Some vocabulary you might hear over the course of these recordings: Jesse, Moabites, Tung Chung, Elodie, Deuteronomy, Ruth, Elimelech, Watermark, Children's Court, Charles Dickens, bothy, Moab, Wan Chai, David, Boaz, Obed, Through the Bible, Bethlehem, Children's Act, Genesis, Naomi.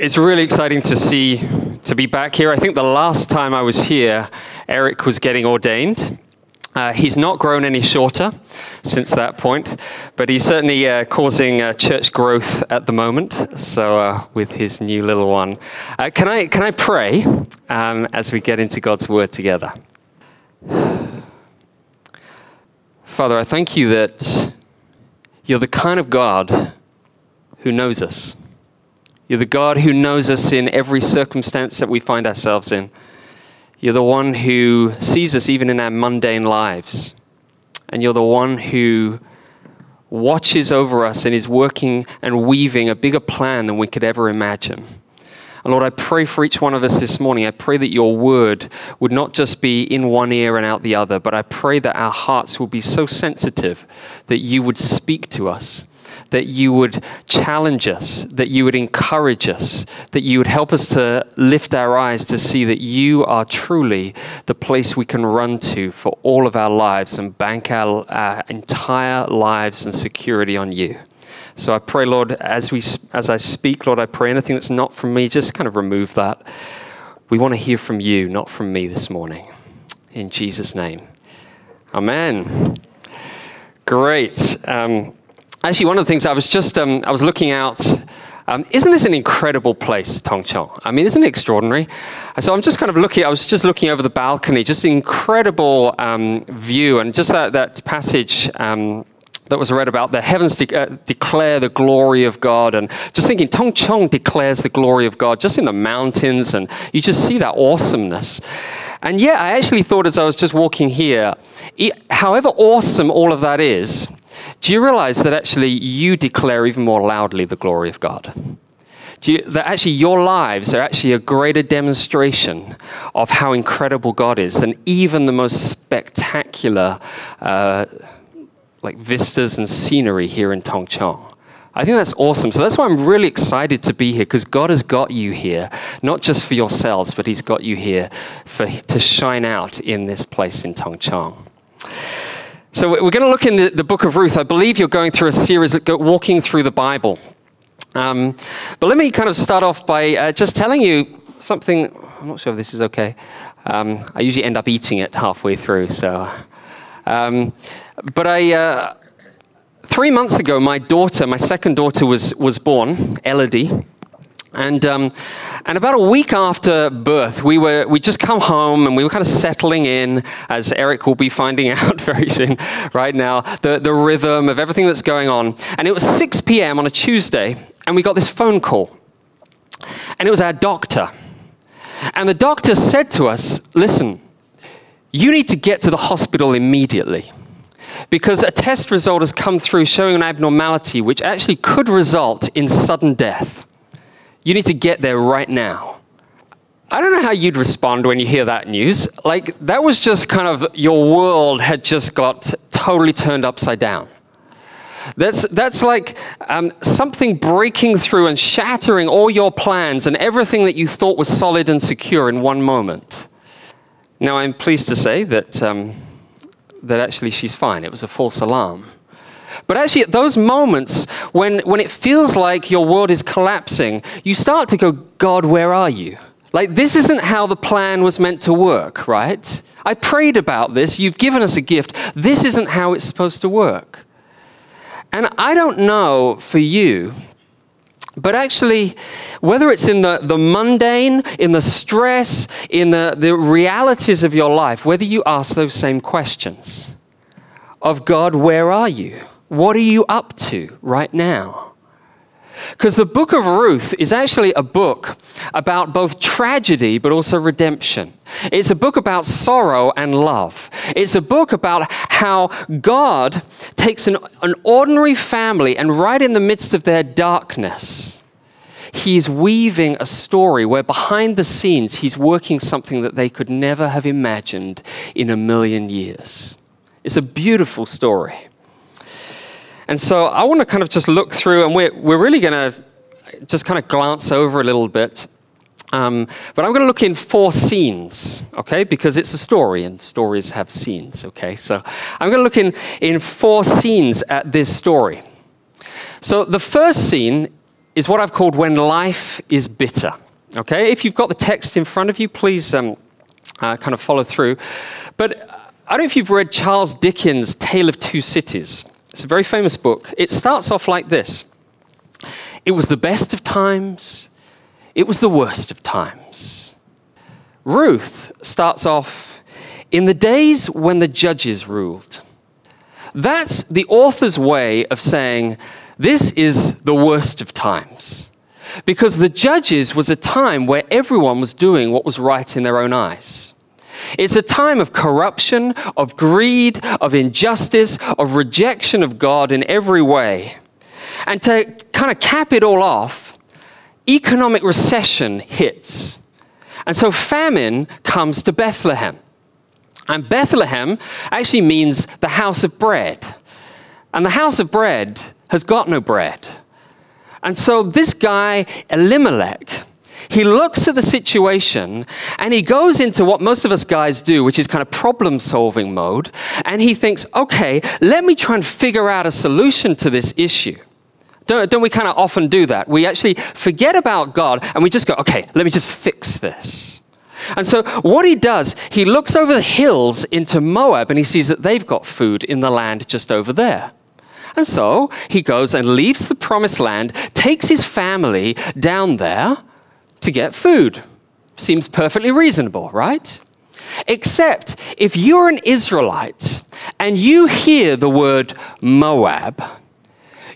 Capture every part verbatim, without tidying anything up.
it's really exciting to see, to be back here. I think the last time I was here, Eric was getting ordained. Uh, he's not grown any shorter since that point, but he's certainly uh, causing uh, church growth at the moment. So uh, with his new little one, uh, can I can I pray um, as we get into God's word together? Father, I thank you that you're the kind of God who knows us. You're the God who knows us in every circumstance that we find ourselves in. You're the one who sees us even in our mundane lives. And you're the one who watches over us and is working and weaving a bigger plan than we could ever imagine. And Lord, I pray for each one of us this morning. I pray that your word would not just be in one ear and out the other, but I pray that our hearts will be so sensitive that you would speak to us, that you would challenge us, that you would encourage us, that you would help us to lift our eyes to see that you are truly the place we can run to for all of our lives and bank our, our entire lives and security on you. So I pray, Lord, as we as I speak, Lord, I pray anything that's not from me, just kind of remove that. We want to hear from you, not from me this morning. In Jesus' name. Amen. Great. Um, Actually, one of the things I was just, um, I was looking out, um, isn't this an incredible place, Tung Chung? I mean, isn't it extraordinary? So I'm just kind of looking, I was just looking over the balcony, just incredible um, view, and just that, that passage um, that was read about the heavens de- uh, declare the glory of God, and just thinking Tung Chung declares the glory of God just in the mountains, and you just see that awesomeness. And yeah, I actually thought as I was just walking here, it, however awesome all of that is, do you realize that actually you declare even more loudly the glory of God? Do you, that actually your lives are actually a greater demonstration of how incredible God is than even the most spectacular uh, like vistas and scenery here in Tung Chung. I think that's awesome. So that's why I'm really excited to be here, because God has got you here, not just for yourselves, but he's got you here for to shine out in this place in Tung Chung. So we're going to look in the, the book of Ruth. I believe you're going through a series of walking through the Bible. Um, but let me kind of start off by uh, just telling you something. I'm not sure if this is okay. Um, I usually end up eating it halfway through. So, um, but I uh, three months ago, my daughter, my second daughter, was was born, Elodie. And um, and about a week after birth, we were we just come home and we were kind of settling in, as Eric will be finding out very soon, right now, the, the rhythm of everything that's going on. And it was six p.m. on a Tuesday, and we got this phone call. And it was our doctor. And the doctor said to us, listen, you need to get to the hospital immediately, because a test result has come through showing an abnormality which actually could result in sudden death. You need to get there right now. I don't know how you'd respond when you hear that news. Like, that was just kind of, your world had just got totally turned upside down. That's that's like um, something breaking through and shattering all your plans and everything that you thought was solid and secure in one moment. Now, I'm pleased to say that um, that actually she's fine. It was a false alarm. But actually, at those moments when, when it feels like your world is collapsing, you start to go, God, where are you? Like, this isn't how the plan was meant to work, right? I prayed about this. You've given us a gift. This isn't how it's supposed to work. And I don't know for you, but actually, whether it's in the, the mundane, in the stress, in the, the realities of your life, whether you ask those same questions of God, where are you? What are you up to right now? Because the book of Ruth is actually a book about both tragedy but also redemption. It's a book about sorrow and love. It's a book about how God takes an, an ordinary family and right in the midst of their darkness, he's weaving a story where behind the scenes he's working something that they could never have imagined in a million years. It's a beautiful story. And so I want to kind of just look through, and we're, we're really going to just kind of glance over a little bit. Um, but I'm going to look in four scenes, okay? Because it's a story, and stories have scenes, okay? So I'm going to look in, in four scenes at this story. So the first scene is what I've called When Life is Bitter. Okay, if you've got the text in front of you, please um, uh, kind of follow through. But I don't know if you've read Charles Dickens' Tale of Two Cities. It's a very famous book. It starts off like this. It was the best of times. It was the worst of times. Ruth starts off, in the days when the judges ruled. That's the author's way of saying, this is the worst of times. Because the judges was a time where everyone was doing what was right in their own eyes. It's a time of corruption, of greed, of injustice, of rejection of God in every way. And to kind of cap it all off, economic recession hits. And so famine comes to Bethlehem. And Bethlehem actually means the house of bread. And the house of bread has got no bread. And so this guy, Elimelech, he looks at the situation and he goes into what most of us guys do, which is kind of problem-solving mode. And he thinks, okay, let me try and figure out a solution to this issue. Don't, don't we kind of often do that? We actually forget about God and we just go, okay, let me just fix this. And so what he does, he looks over the hills into Moab and he sees that they've got food in the land just over there. And so he goes and leaves the promised land, takes his family down there to get food. Seems perfectly reasonable, right? Except if you're an Israelite and you hear the word Moab,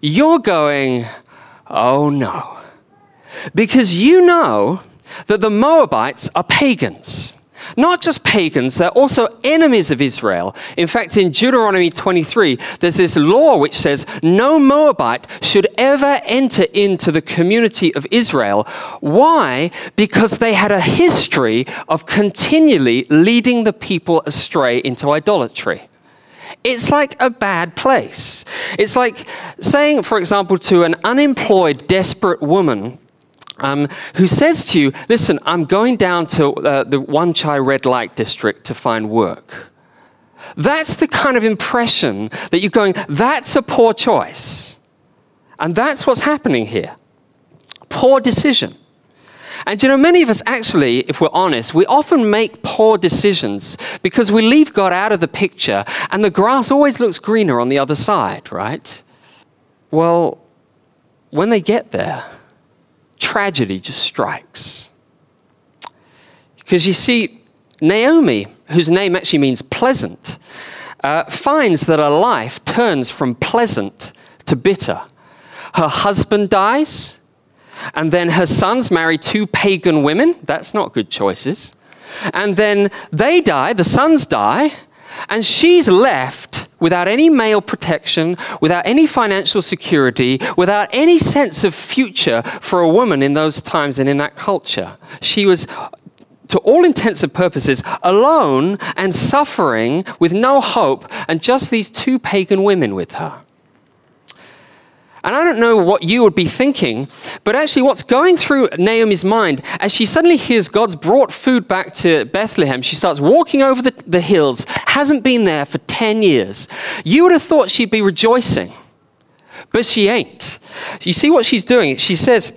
you're going, oh no. Because you know that the Moabites are pagans. Not just pagans, they're also enemies of Israel. In fact, in Deuteronomy twenty-three, there's this law which says no Moabite should ever enter into the community of Israel. Why? Because they had a history of continually leading the people astray into idolatry. It's like a bad place. It's like saying, for example, to an unemployed, desperate woman, Um, who says to you, listen, I'm going down to uh, the Wan Chai red light district to find work. That's the kind of impression that you're going, that's a poor choice. And that's what's happening here. Poor decision. And you know, many of us actually, if we're honest, we often make poor decisions because we leave God out of the picture and the grass always looks greener on the other side, right? Well, when they get there, tragedy just strikes. Because you see, Naomi, whose name actually means pleasant, uh, finds that her life turns from pleasant to bitter. Her husband dies, and then her sons marry two pagan women. That's not good choices. And then they die, the sons die, and she's left without any male protection, without any financial security, without any sense of future for a woman in those times and in that culture. She was, to all intents and purposes, alone and suffering with no hope and just these two pagan women with her. And I don't know what you would be thinking, but actually what's going through Naomi's mind, as she suddenly hears God's brought food back to Bethlehem, she starts walking over the, the hills, hasn't been there for ten years. You would have thought she'd be rejoicing, but she ain't. You see what she's doing? She says,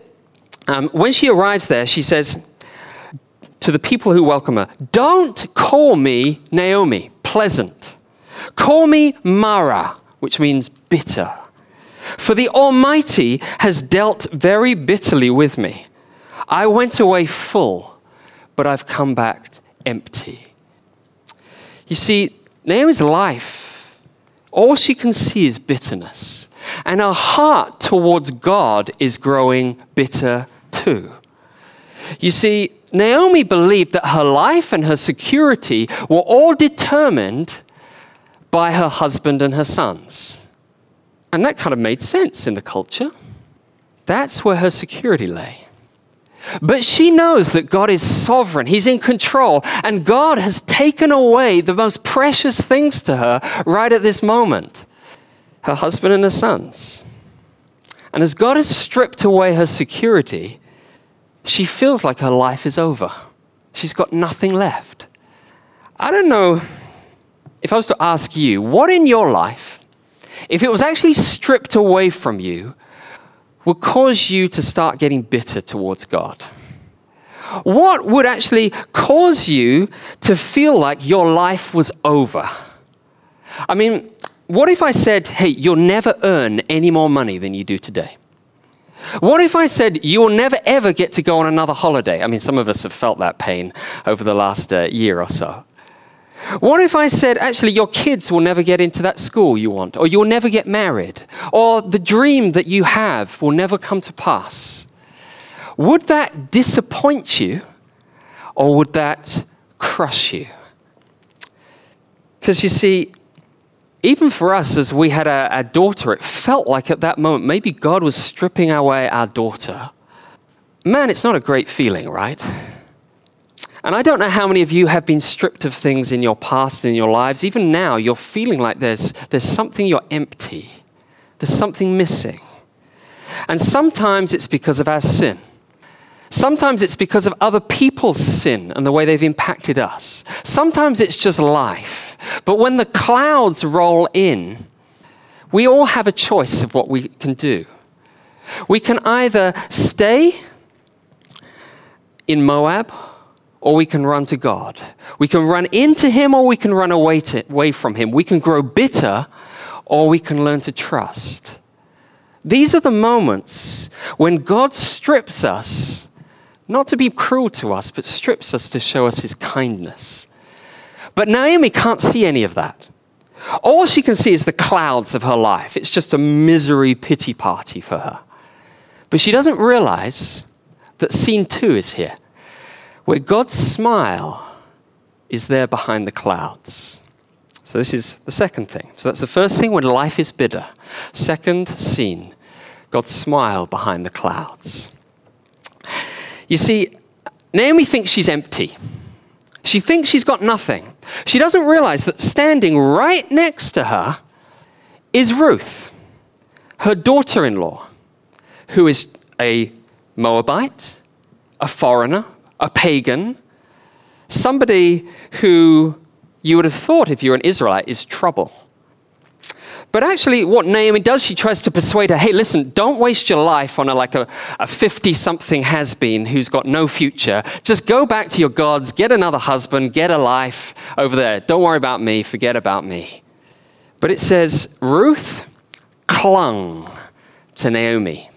um, when she arrives there, she says to the people who welcome her, don't call me Naomi, pleasant. Call me Mara, which means bitter. For the Almighty has dealt very bitterly with me. I went away full, but I've come back empty. You see, Naomi's life, all she can see is bitterness. And her heart towards God is growing bitter too. You see, Naomi believed that her life and her security were all determined by her husband and her sons. And that kind of made sense in the culture. That's where her security lay. But she knows that God is sovereign. He's in control. And God has taken away the most precious things to her right at this moment. Her husband and her sons. And as God has stripped away her security, she feels like her life is over. She's got nothing left. I don't know if I was to ask you, what in your life, if it was actually stripped away from you, will cause you to start getting bitter towards God? What would actually cause you to feel like your life was over? I mean, what if I said, hey, you'll never earn any more money than you do today? What if I said, you will never ever get to go on another holiday? I mean, some of us have felt that pain over the last uh, year or so. What if I said, actually, your kids will never get into that school you want, or you'll never get married, or the dream that you have will never come to pass? Would that disappoint you, or would that crush you? Because you see, even for us, as we had our, our daughter, it felt like at that moment, maybe God was stripping away our daughter. Man, it's not a great feeling, right? And I don't know how many of you have been stripped of things in your past and in your lives. Even now, you're feeling like there's, there's something you're empty. There's something missing. And sometimes it's because of our sin. Sometimes it's because of other people's sin and the way they've impacted us. Sometimes it's just life. But when the clouds roll in, we all have a choice of what we can do. We can either stay in Moab, or we can run to God. We can run into him, or we can run away, to, away from him. We can grow bitter, or we can learn to trust. These are the moments when God strips us, not to be cruel to us, but strips us to show us his kindness. But Naomi can't see any of that. All she can see is the clouds of her life. It's just a misery pity party for her. But she doesn't realize that scene two is here, where God's smile is there behind the clouds. So this is the second thing. So that's the first thing, when life is bitter. Second scene, God's smile behind the clouds. You see, Naomi thinks she's empty. She thinks she's got nothing. She doesn't realize that standing right next to her is Ruth, her daughter-in-law, who is a Moabite, a foreigner, a pagan, somebody who you would have thought, if you're an Israelite, is trouble. But actually, what Naomi does, she tries to persuade her, hey, listen, don't waste your life on a, like a fifty-something has-been who's got no future. Just go back to your gods, get another husband, get a life over there. Don't worry about me, forget about me. But it says, Ruth clung to Naomi.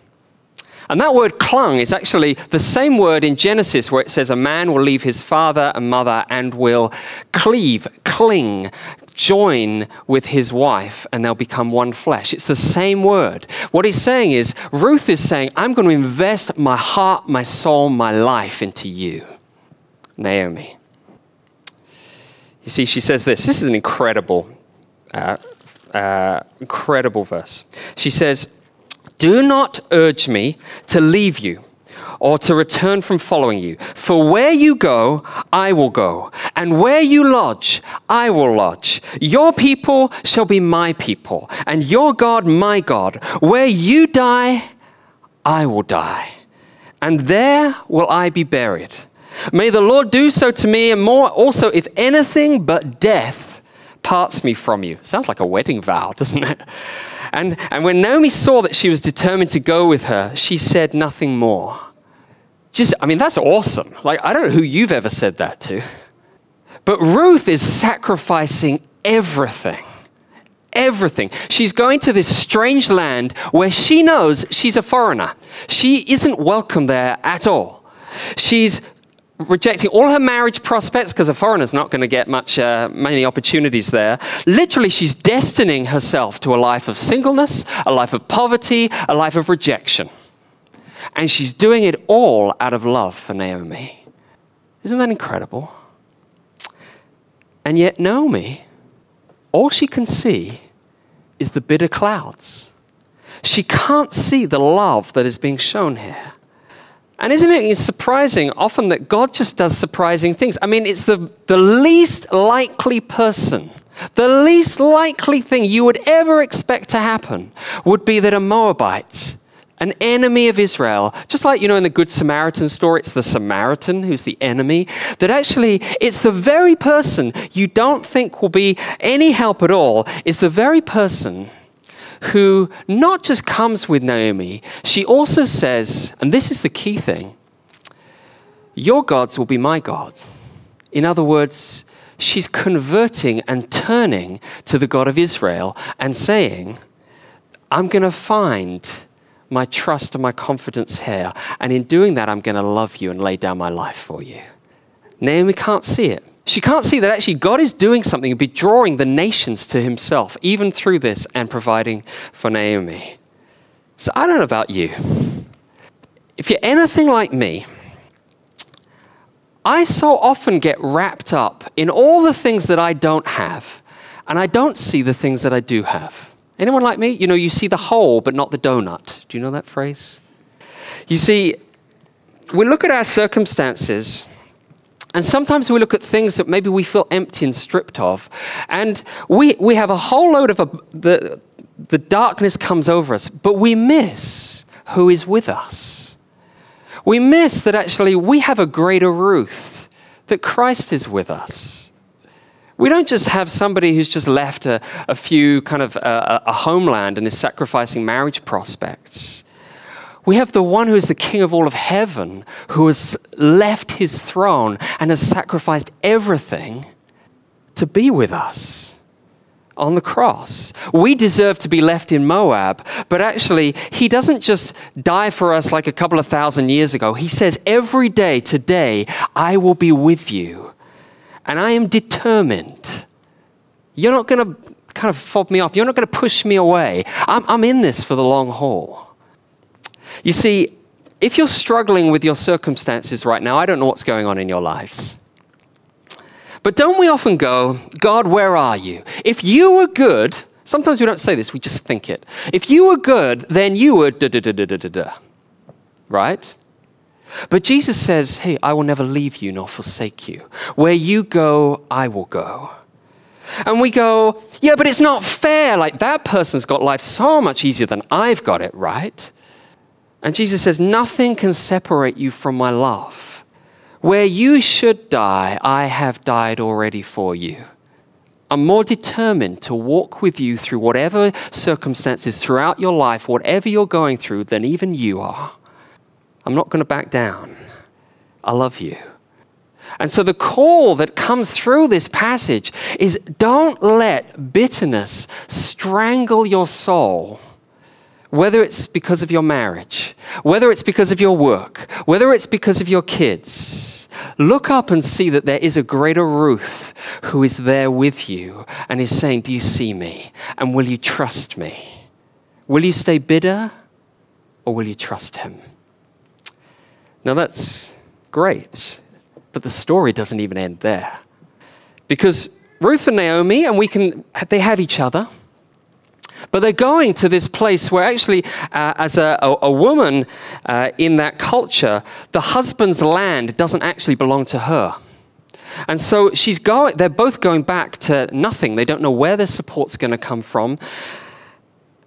And that word clung is actually the same word in Genesis, where it says a man will leave his father and mother and will cleave, cling, join with his wife, and they'll become one flesh. It's the same word. What he's saying is, Ruth is saying, I'm going to invest my heart, my soul, my life into you, Naomi. You see, she says this. This is an incredible, uh, uh, incredible verse. She says, do not urge me to leave you or to return from following you. For where you go, I will go. And where you lodge, I will lodge. Your people shall be my people. And your God, my God. Where you die, I will die. And there will I be buried. May the Lord do so to me, and more also, if anything but death parts me from you. Sounds like a wedding vow, doesn't it? And, and when Naomi saw that she was determined to go with her, she said nothing more. Just, I mean, that's awesome. Like, I don't know who you've ever said that to. But Ruth is sacrificing everything, everything. She's going to this strange land where she knows she's a foreigner. She isn't welcome there at all. She's rejecting all her marriage prospects because a foreigner's not going to get much, uh, many opportunities there. Literally, she's destining herself to a life of singleness, a life of poverty, a life of rejection. And she's doing it all out of love for Naomi. Isn't that incredible? And yet Naomi, all she can see is the bitter clouds. She can't see the love that is being shown here. And isn't it surprising often that God just does surprising things? I mean, it's the, the least likely person, the least likely thing you would ever expect to happen would be that a Moabite, an enemy of Israel, just like, you know, in the Good Samaritan story, it's the Samaritan who's the enemy, that actually it's the very person you don't think will be any help at all, is the very person who not just comes with Naomi, she also says, and this is the key thing, your gods will be my God. In other words, she's converting and turning to the God of Israel and saying, I'm going to find my trust and my confidence here. And in doing that, I'm going to love you and lay down my life for you. Naomi can't see it. She can't see that actually God is doing something and be drawing the nations to himself, even through this, and providing for Naomi. So I don't know about you. If you're anything like me, I so often get wrapped up in all the things that I don't have, and I don't see the things that I do have. Anyone like me? You know, you see the whole, but not the donut. Do you know that phrase? You see, we look at our circumstances, and sometimes we look at things that maybe we feel empty and stripped of, and we we have a whole load of a, the the darkness comes over us, but we miss who is with us. We miss that actually we have a greater Ruth, that Christ is with us. We don't just have somebody who's just left a, a few kind of a, a homeland and is sacrificing marriage prospects. We have the one who is the King of all of heaven, who has left his throne and has sacrificed everything to be with us on the cross. We deserve to be left in Moab, but actually he doesn't just die for us like a couple of thousand years ago. He says every day, today, I will be with you and I am determined. You're not going to kind of fob me off. You're not going to push me away. I'm, I'm in this for the long haul. You see, if you're struggling with your circumstances right now, I don't know what's going on in your lives. But don't we often go, God, where are you? If you were good, sometimes we don't say this, we just think it. If you were good, then you would da-da-da-da-da-da, right? But Jesus says, hey, I will never leave you nor forsake you. Where you go, I will go. And we go, yeah, but it's not fair. Like that person's got life so much easier than I've got it, right? And Jesus says, nothing can separate you from my love. Where you should die, I have died already for you. I'm more determined to walk with you through whatever circumstances throughout your life, whatever you're going through, than even you are. I'm not going to back down. I love you. And so the call that comes through this passage is don't let bitterness strangle your soul. Whether it's because of your marriage, whether it's because of your work, whether it's because of your kids, look up and see that there is a greater Ruth who is there with you and is saying, do you see me? And will you trust me? Will you stay bitter or will you trust him? Now that's great, but the story doesn't even end there. Because Ruth and Naomi, and we can, they have each other. But they're going to this place where actually, uh, as a, a, a woman uh, in that culture, the husband's land doesn't actually belong to her. And so she's going, they're both going back to nothing. They don't know where their support's going to come from.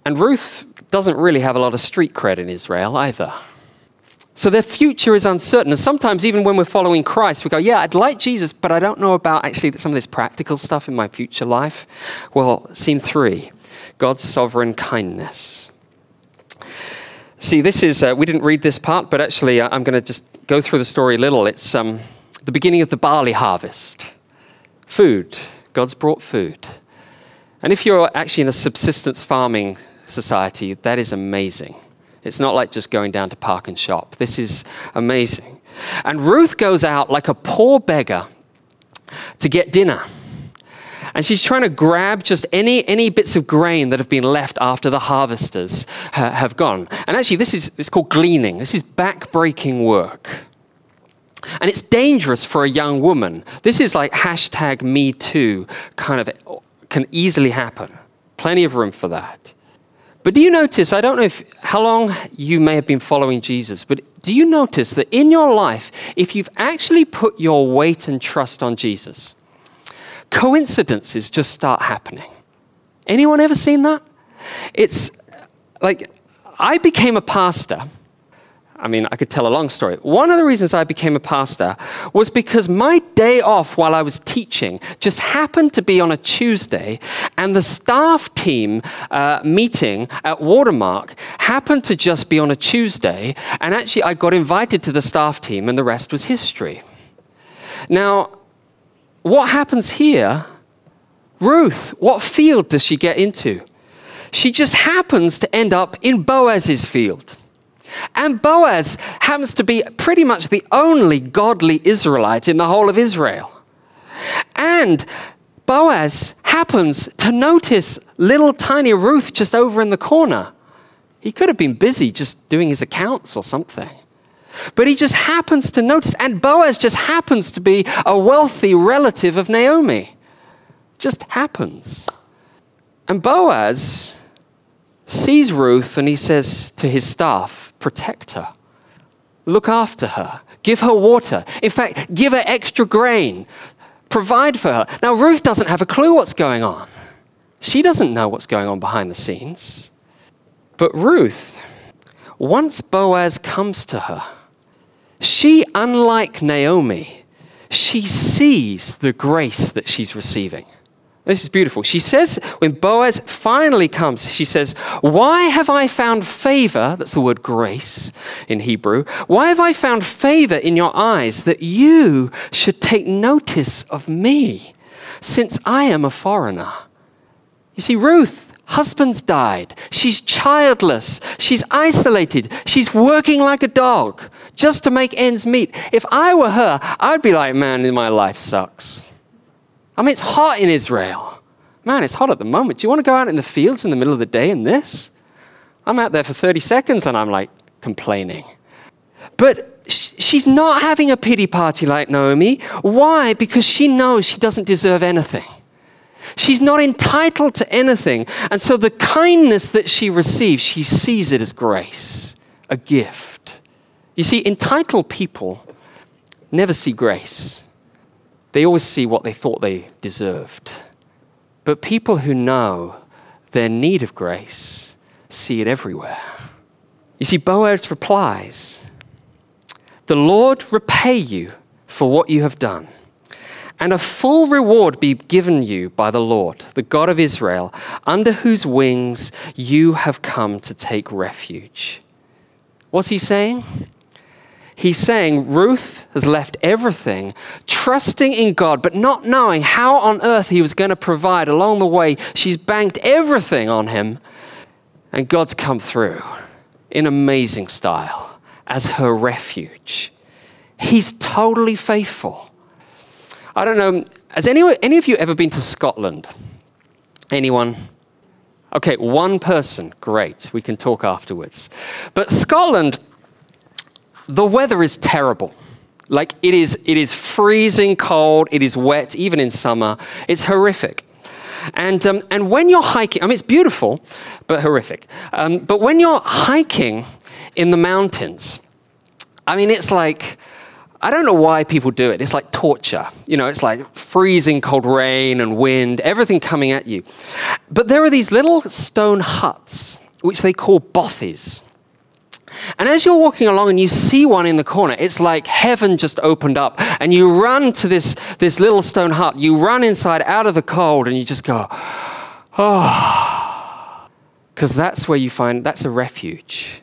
And Ruth doesn't really have a lot of street cred in Israel either. So their future is uncertain. And sometimes even when we're following Christ, we go, yeah, I'd like Jesus, but I don't know about actually some of this practical stuff in my future life. Well, scene three. God's sovereign kindness. See, this is, uh, we didn't read this part, but actually uh, I'm going to just go through the story a little. It's um, the beginning of the barley harvest. Food. God's brought food. And if you're actually in a subsistence farming society, that is amazing. It's not like just going down to park and shop. This is amazing. And Ruth goes out like a poor beggar to get dinner. And she's trying to grab just any any bits of grain that have been left after the harvesters ha- have gone. And actually, this is it's called gleaning. This is back-breaking work. And it's dangerous for a young woman. This is like hashtag Me Too kind of can easily happen. Plenty of room for that. But do you notice, I don't know if how long you may have been following Jesus, but do you notice that in your life, if you've actually put your weight and trust on Jesus, coincidences just start happening. Anyone ever seen that? It's like, I became a pastor. I mean, I could tell a long story. One of the reasons I became a pastor was because my day off while I was teaching just happened to be on a Tuesday, and the staff team uh, meeting at Watermark happened to just be on a Tuesday, and actually I got invited to the staff team, and the rest was history. Now, what happens here? Ruth, what field does she get into? She just happens to end up in Boaz's field. And Boaz happens to be pretty much the only godly Israelite in the whole of Israel. And Boaz happens to notice little tiny Ruth just over in the corner. He could have been busy just doing his accounts or something. But he just happens to notice, and Boaz just happens to be a wealthy relative of Naomi. Just happens. And Boaz sees Ruth and he says to his staff, protect her, look after her, give her water. In fact, give her extra grain, provide for her. Now, Ruth doesn't have a clue what's going on. She doesn't know what's going on behind the scenes. But Ruth, once Boaz comes to her, she, unlike Naomi, she sees the grace that she's receiving. This is beautiful. She says, when Boaz finally comes, she says, why have I found favor, that's the word grace in Hebrew, why have I found favor in your eyes that you should take notice of me, since I am a foreigner? You see, Ruth, husband's died. She's childless. She's isolated. She's working like a dog just to make ends meet. If I were her, I'd be like, man, my life sucks. I mean, it's hot in Israel. Man, it's hot at the moment. Do you want to go out in the fields in the middle of the day in this? I'm out there for thirty seconds and I'm like complaining. But sh- she's not having a pity party like Naomi. Why? Because she knows she doesn't deserve anything. She's not entitled to anything. And so the kindness that she receives, she sees it as grace, a gift. You see, entitled people never see grace. They always see what they thought they deserved. But people who know their need of grace see it everywhere. You see, Boaz replies, the Lord repay you for what you have done, and a full reward be given you by the Lord, the God of Israel, under whose wings you have come to take refuge. What's he saying? He's saying Ruth has left everything, trusting in God, but not knowing how on earth he was going to provide. Along the way, she's banked everything on him, and God's come through in amazing style as her refuge. He's totally faithful. I don't know, has any, any of you ever been to Scotland? Anyone? Okay, one person, great. We can talk afterwards. But Scotland, the weather is terrible. Like it is, it is freezing cold. It is wet, even in summer. It's horrific. And um, and when you're hiking, I mean, it's beautiful, but horrific. Um, but when you're hiking in the mountains, I mean, it's like, I don't know why people do it. It's like torture. You know, it's like freezing cold rain and wind, everything coming at you. But there are these little stone huts, which they call bothies. And as you're walking along and you see one in the corner, it's like heaven just opened up. And you run to this, this little stone hut. You run inside out of the cold and you just go, oh, because that's where you find, that's a refuge.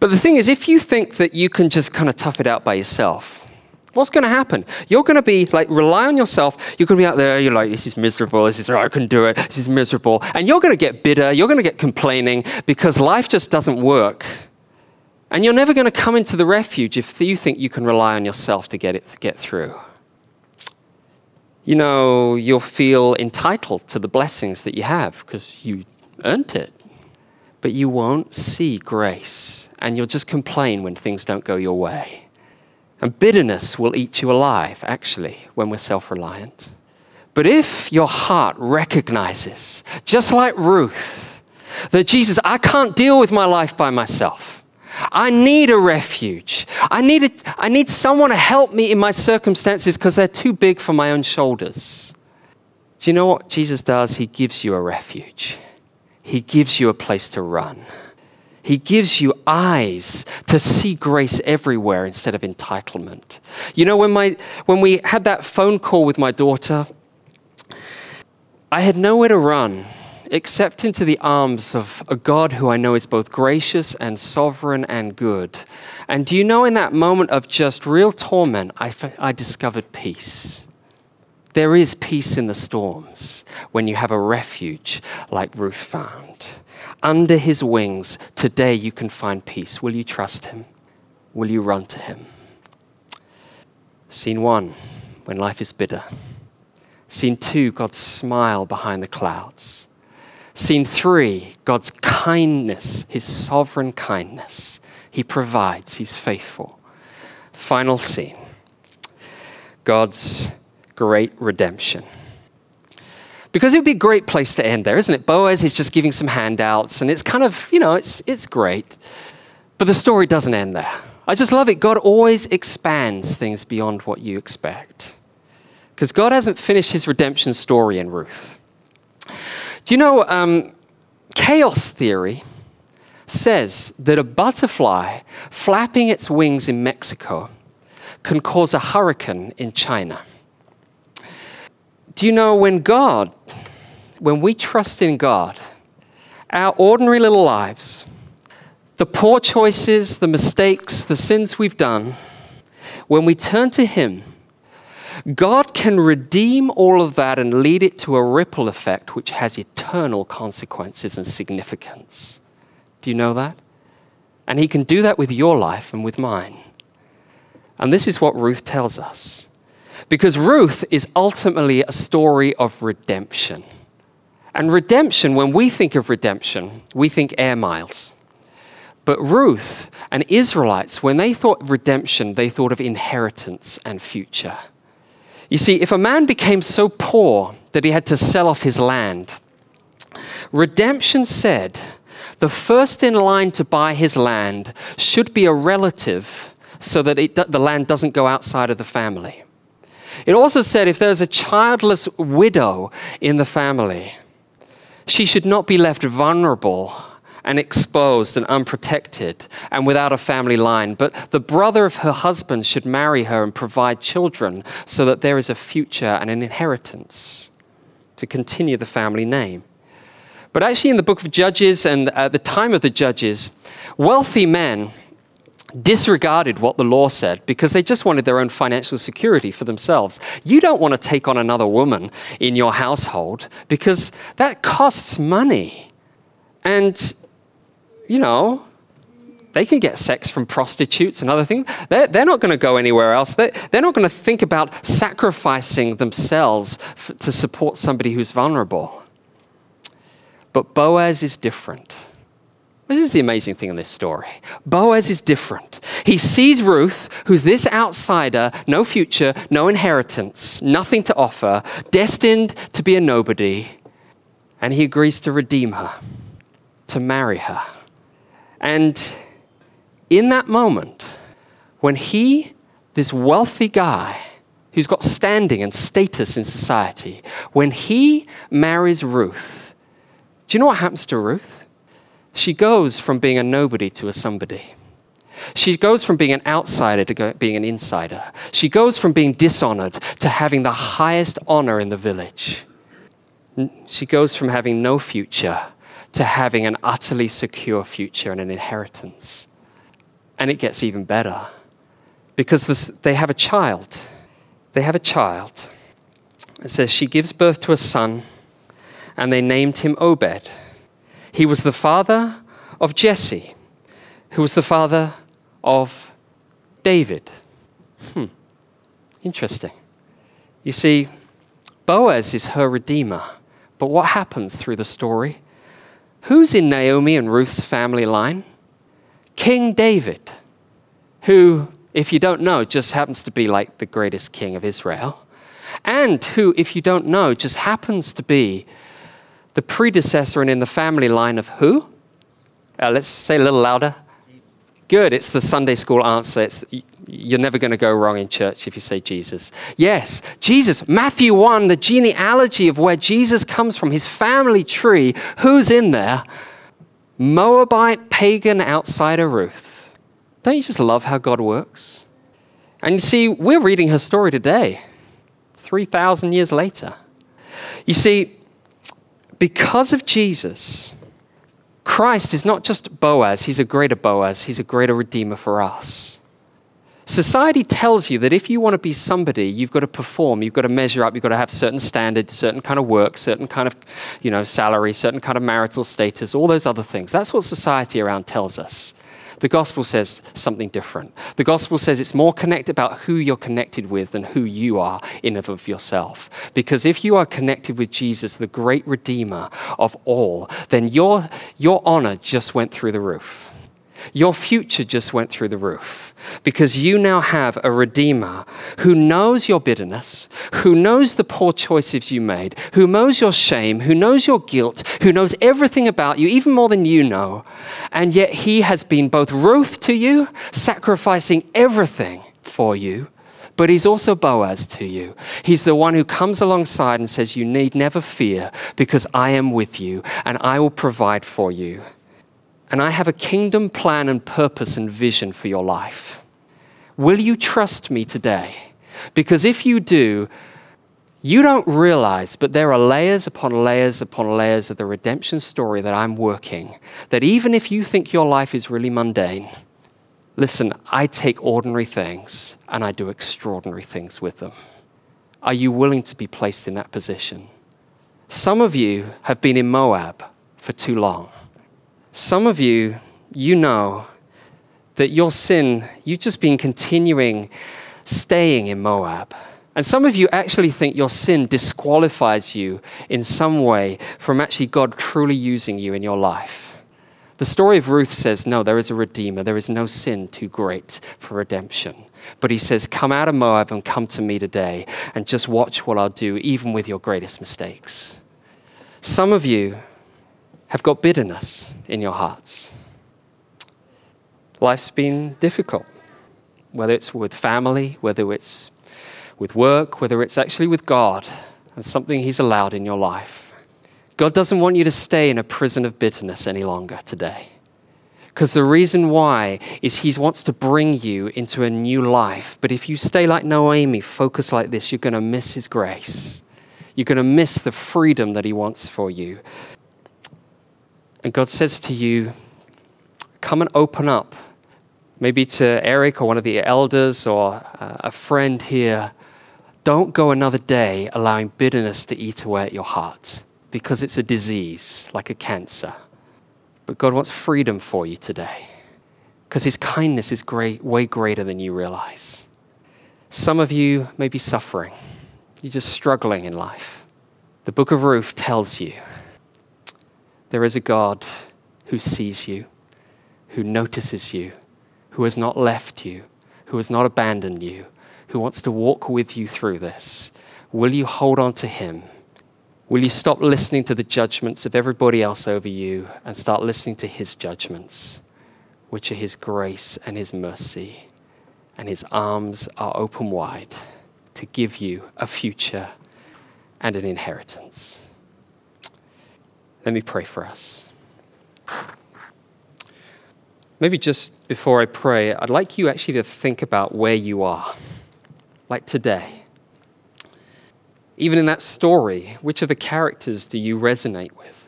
But the thing is, if you think that you can just kind of tough it out by yourself, what's going to happen? You're going to be like, rely on yourself. You're going to be out there. You're like, this is miserable. This is, oh, I couldn't do it. This is miserable. And you're going to get bitter. You're going to get complaining because life just doesn't work. And you're never going to come into the refuge if you think you can rely on yourself to get it to get through. You know, you'll feel entitled to the blessings that you have because you earned it. But you won't see grace. And you'll just complain when things don't go your way. And bitterness will eat you alive, actually, when we're self-reliant. But if your heart recognizes, just like Ruth, that Jesus, I can't deal with my life by myself. I need a refuge. I need, a, I need someone to help me in my circumstances because they're too big for my own shoulders. Do you know what Jesus does? He gives you a refuge. He gives you a place to run. He gives you eyes to see grace everywhere instead of entitlement. You know, when my when we had that phone call with my daughter, I had nowhere to run except into the arms of a God who I know is both gracious and sovereign and good. And do you know, in that moment of just real torment, I, I discovered peace. There is peace in the storms when you have a refuge like Ruth found. Under his wings, today you can find peace. Will you trust him? Will you run to him? Scene one, when life is bitter. Scene two, God's smile behind the clouds. Scene three, God's kindness, his sovereign kindness. He provides, he's faithful. Final scene, God's great redemption. Because it would be a great place to end there, isn't it? Boaz is just giving some handouts, and it's kind of, you know, it's it's great. But the story doesn't end there. I just love it. God always expands things beyond what you expect. Because God hasn't finished his redemption story in Ruth. Do you know, um, chaos theory says that a butterfly flapping its wings in Mexico can cause a hurricane in China. Do you know, when God, when we trust in God, our ordinary little lives, the poor choices, the mistakes, the sins we've done, when we turn to him, God can redeem all of that and lead it to a ripple effect which has eternal consequences and significance. Do you know that? And he can do that with your life and with mine. And this is what Ruth tells us. Because Ruth is ultimately a story of redemption. And redemption, when we think of redemption, we think air miles. But Ruth and Israelites, when they thought redemption, they thought of inheritance and future. You see, if a man became so poor that he had to sell off his land, redemption said the first in line to buy his land should be a relative so that it, the land doesn't go outside of the family. It also said if there's a childless widow in the family, she should not be left vulnerable and exposed and unprotected and without a family line, but the brother of her husband should marry her and provide children so that there is a future and an inheritance to continue the family name. But actually in the book of Judges and at the time of the Judges, wealthy men disregarded what the law said because they just wanted their own financial security for themselves. You don't want to take on another woman in your household because that costs money. And, you know, they can get sex from prostitutes and other things. They're, they're not going to go anywhere else. They're, they're not going to think about sacrificing themselves f- to support somebody who's vulnerable. But Boaz is different. This is the amazing thing in this story. Boaz is different. He sees Ruth, who's this outsider, no future, no inheritance, nothing to offer, destined to be a nobody, and he agrees to redeem her, to marry her. And in that moment, when he, this wealthy guy who's got standing and status in society, when he marries Ruth, do you know what happens to Ruth? She goes from being a nobody to a somebody. She goes from being an outsider to go, being an insider. She goes from being dishonored to having the highest honor in the village. She goes from having no future to having an utterly secure future and an inheritance. And it gets even better because this, they have a child. They have a child. It says she gives birth to a son and they named him Obed. He was the father of Jesse, who was the father of David. Hmm, interesting. You see, Boaz is her redeemer, but what happens through the story? Who's in Naomi and Ruth's family line? King David, who, if you don't know, just happens to be like the greatest king of Israel, and who, if you don't know, just happens to be the predecessor and in the family line of who? Uh, let's say a little louder. Good, it's the Sunday school answer. It's, you're never going to go wrong in church if you say Jesus. Yes, Jesus, Matthew one, the genealogy of where Jesus comes from, his family tree, who's in there? Moabite pagan outsider Ruth. Don't you just love how God works? And you see, we're reading her story today, three thousand years later. You see, because of Jesus, Christ is not just Boaz, he's a greater Boaz, he's a greater Redeemer for us. Society tells you that if you want to be somebody, you've got to perform, you've got to measure up, you've got to have certain standards, certain kind of work, certain kind of, you know, salary, certain kind of marital status, all those other things. That's what society around tells us. The gospel says something different. The gospel says it's more connected about who you're connected with than who you are in and of yourself. Because if you are connected with Jesus, the great Redeemer of all, then your, your honor just went through the roof. Your future just went through the roof because you now have a Redeemer who knows your bitterness, who knows the poor choices you made, who knows your shame, who knows your guilt, who knows everything about you, even more than you know. And yet he has been both Ruth to you, sacrificing everything for you, but he's also Boaz to you. He's the one who comes alongside and says, you need never fear because I am with you and I will provide for you. And I have a kingdom plan and purpose and vision for your life. Will you trust me today? Because if you do, you don't realize, but there are layers upon layers upon layers of the redemption story that I'm working, that even if you think your life is really mundane, listen, I take ordinary things and I do extraordinary things with them. Are you willing to be placed in that position? Some of you have been in Moab for too long. Some of you, you know that your sin, you've just been continuing, staying in Moab. And some of you actually think your sin disqualifies you in some way from actually God truly using you in your life. The story of Ruth says, no, there is a Redeemer. There is no sin too great for redemption. But he says, come out of Moab and come to me today and just watch what I'll do, even with your greatest mistakes. Some of you have got bitterness in your hearts. Life's been difficult, whether it's with family, whether it's with work, whether it's actually with God and something he's allowed in your life. God doesn't want you to stay in a prison of bitterness any longer today. Because the reason why is he wants to bring you into a new life. But if you stay like Naomi, focus like this, you're going to miss his grace. You're going to miss the freedom that he wants for you. And God says to you, come and open up, maybe to Eric or one of the elders or a friend here. Don't go another day allowing bitterness to eat away at your heart because it's a disease like a cancer. But God wants freedom for you today because his kindness is great, way greater than you realize. Some of you may be suffering. You're just struggling in life. The book of Ruth tells you, there is a God who sees you, who notices you, who has not left you, who has not abandoned you, who wants to walk with you through this. Will you hold on to him? Will you stop listening to the judgments of everybody else over you and start listening to his judgments, which are his grace and his mercy, and his arms are open wide to give you a future and an inheritance? Let me pray for us. Maybe just before I pray, I'd like you actually to think about where you are, like today. Even in that story, which of the characters do you resonate with?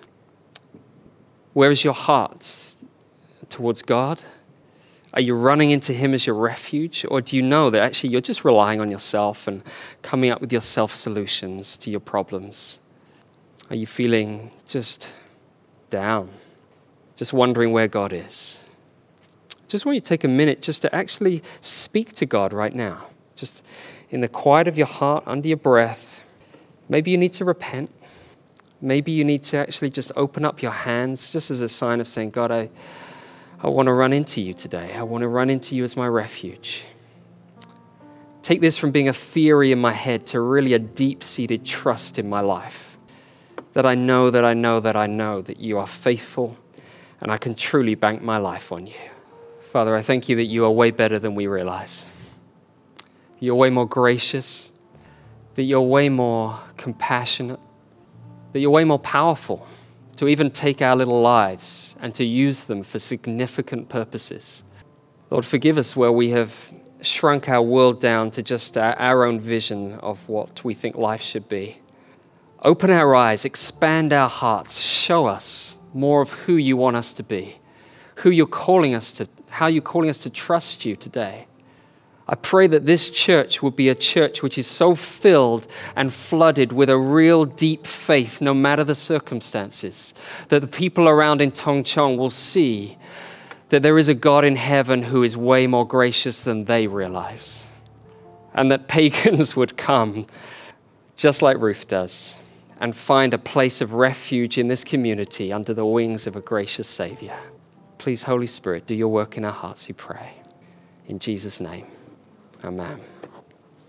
Where is your heart towards God? Are you running into him as your refuge? Or do you know that actually you're just relying on yourself and coming up with yourself solutions to your problems? Are you feeling just down, just wondering where God is? Just want you to take a minute just to actually speak to God right now, just in the quiet of your heart, under your breath. Maybe you need to repent. Maybe you need to actually just open up your hands just as a sign of saying, God, I, I want to run into you today. I want to run into you as my refuge. Take this from being a theory in my head to really a deep-seated trust in my life. That I know, that I know, that I know that you are faithful and I can truly bank my life on you. Father, I thank you that you are way better than we realize. You're way more gracious, that you're way more compassionate, that you're way more powerful to even take our little lives and to use them for significant purposes. Lord, forgive us where we have shrunk our world down to just our, our own vision of what we think life should be. Open our eyes, expand our hearts, show us more of who you want us to be, who you're calling us to, how you're calling us to trust you today. I pray that this church will be a church which is so filled and flooded with a real deep faith, no matter the circumstances, that the people around in Tung Chung will see that there is a God in heaven who is way more gracious than they realize, and that pagans would come, just like Ruth does, and find a place of refuge in this community under the wings of a gracious Savior. Please, Holy Spirit, do your work in our hearts, we pray. In Jesus' name, amen.